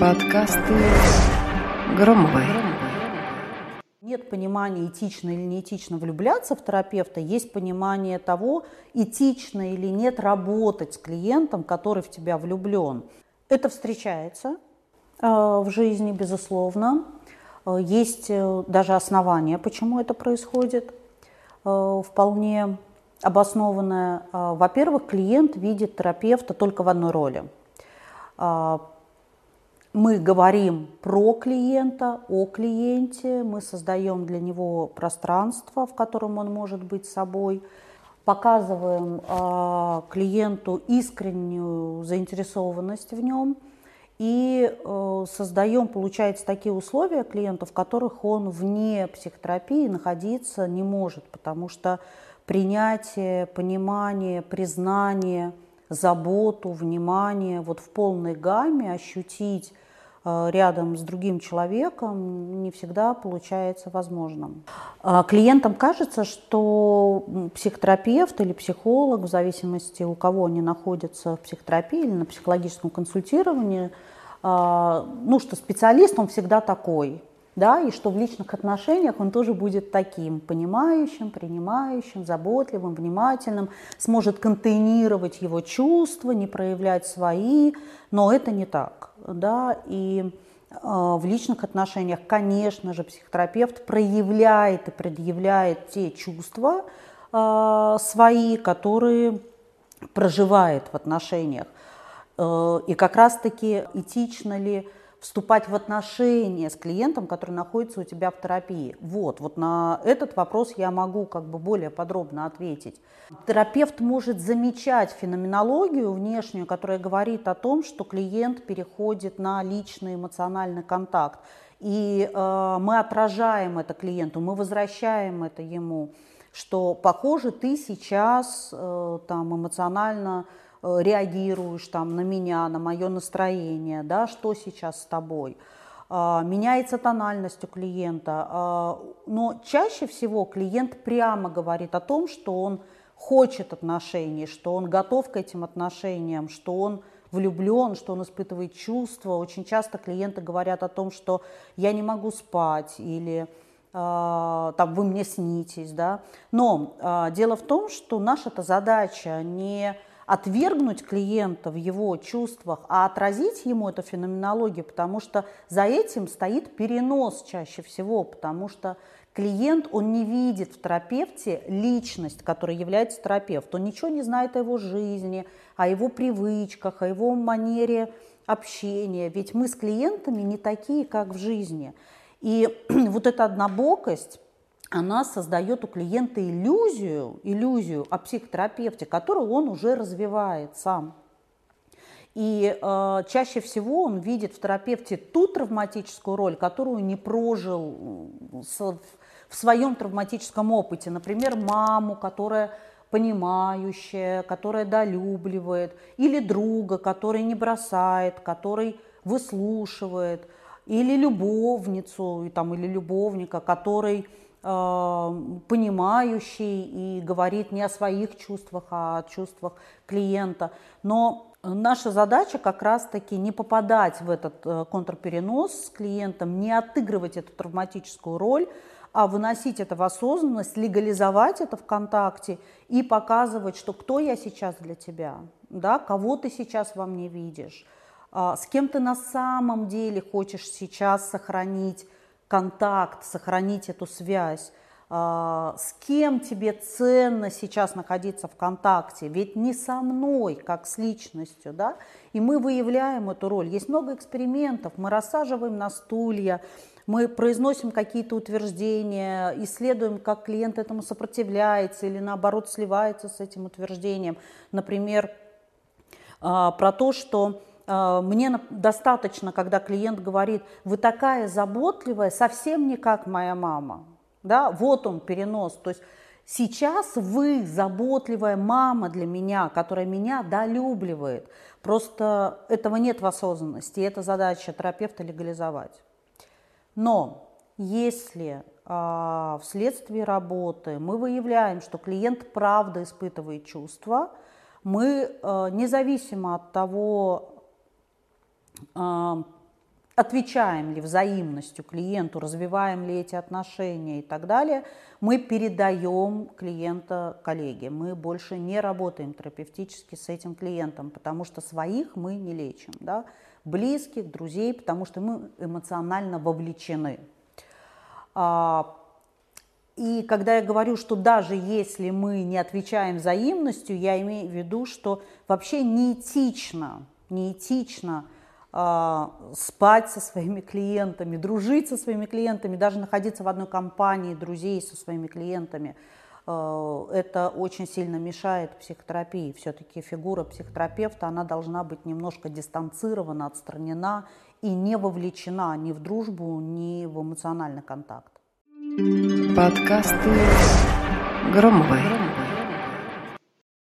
Подкасты Громовой. Нет понимания, этично или неэтично влюбляться в терапевта, есть понимание того, этично или нет работать с клиентом, который в тебя влюблен. Это встречается в жизни, безусловно. Есть даже основания, почему это происходит. Вполне обоснованное. Во-первых, клиент видит терапевта только в одной роли. Мы говорим про клиента, о клиенте, мы создаем для него пространство, в котором он может быть собой, показываем клиенту искреннюю заинтересованность в нем и создаем, получается, такие условия клиенту, в которых он вне психотерапии находиться не может, потому что принятие, понимание, признание, заботу, внимание вот в полной гамме ощутить рядом с другим человеком не всегда получается возможным. Клиентам кажется, что психотерапевт или психолог, в зависимости у кого они находятся в психотерапии или на психологическом консультировании, что специалист он всегда такой, да, и что в личных отношениях он тоже будет таким понимающим, принимающим, заботливым, внимательным, сможет контейнировать его чувства, не проявлять свои, но это не так. Да, и в личных отношениях, конечно же, психотерапевт проявляет и предъявляет те чувства свои, которые проживает в отношениях. И как раз-таки этично ли вступать в отношения с клиентом, который находится у тебя в терапии? Вот на этот вопрос я могу более подробно ответить. Терапевт может замечать феноменологию внешнюю, которая говорит о том, что клиент переходит на личный эмоциональный контакт. И мы отражаем это клиенту, мы возвращаем это ему, что, похоже, ты сейчас эмоционально реагируешь на меня, на мое настроение, да, что сейчас с тобой. Меняется тональность у клиента. Но чаще всего клиент прямо говорит о том, что он хочет отношений, что он готов к этим отношениям, что он влюблен, что он испытывает чувства. Очень часто клиенты говорят о том, что я не могу спать или вы мне снитесь. Да? Но дело в том, что наша-то задача не отвергнуть клиента в его чувствах, а отразить ему эту феноменологию, потому что за этим стоит перенос чаще всего, потому что клиент, он не видит в терапевте личность, которая является терапевтом, он ничего не знает о его жизни, о его привычках, о его манере общения, ведь мы с клиентами не такие, как в жизни. И вот эта однобокость, она создает у клиента иллюзию о психотерапевте, которую он уже развивает сам. И чаще всего он видит в терапевте ту травматическую роль, которую не прожил в своем травматическом опыте. Например, маму, которая понимающая, которая долюбливает, или друга, который не бросает, который выслушивает, или любовницу или любовника, который понимающий и говорит не о своих чувствах, а о чувствах клиента. Но наша задача как раз-таки не попадать в этот контрперенос с клиентом, не отыгрывать эту травматическую роль, а выносить это в осознанность, легализовать это в контакте и показывать, что кто я сейчас для тебя, да, кого ты сейчас во мне видишь, с кем ты на самом деле хочешь сейчас сохранить контакт, сохранить эту связь, с кем тебе ценно сейчас находиться в контакте, ведь не со мной, как с личностью, да, и мы выявляем эту роль. Есть много экспериментов, мы рассаживаем на стулья, мы произносим какие-то утверждения, исследуем, как клиент этому сопротивляется или наоборот сливается с этим утверждением. Например, про то, что мне достаточно, когда клиент говорит: вы такая заботливая, совсем не как моя мама. Да? Вот он перенос. То есть сейчас вы заботливая мама для меня, которая меня долюбливает. Просто этого нет в осознанности, и это задача терапевта легализовать. Но если вследствие работы мы выявляем, что клиент правда испытывает чувства, мы независимо от того, отвечаем ли взаимностью клиенту, развиваем ли эти отношения и так далее, мы передаем клиента коллеге. Мы больше не работаем терапевтически с этим клиентом, потому что своих мы не лечим, да? Близких, друзей, потому что мы эмоционально вовлечены. И когда я говорю, что даже если мы не отвечаем взаимностью, я имею в виду, что вообще неэтично спать со своими клиентами, дружить со своими клиентами, даже находиться в одной компании друзей со своими клиентами. Это очень сильно мешает психотерапии. Все-таки фигура психотерапевта, она должна быть немножко дистанцирована, отстранена и не вовлечена ни в дружбу, ни в эмоциональный контакт. Подкасты Громовой.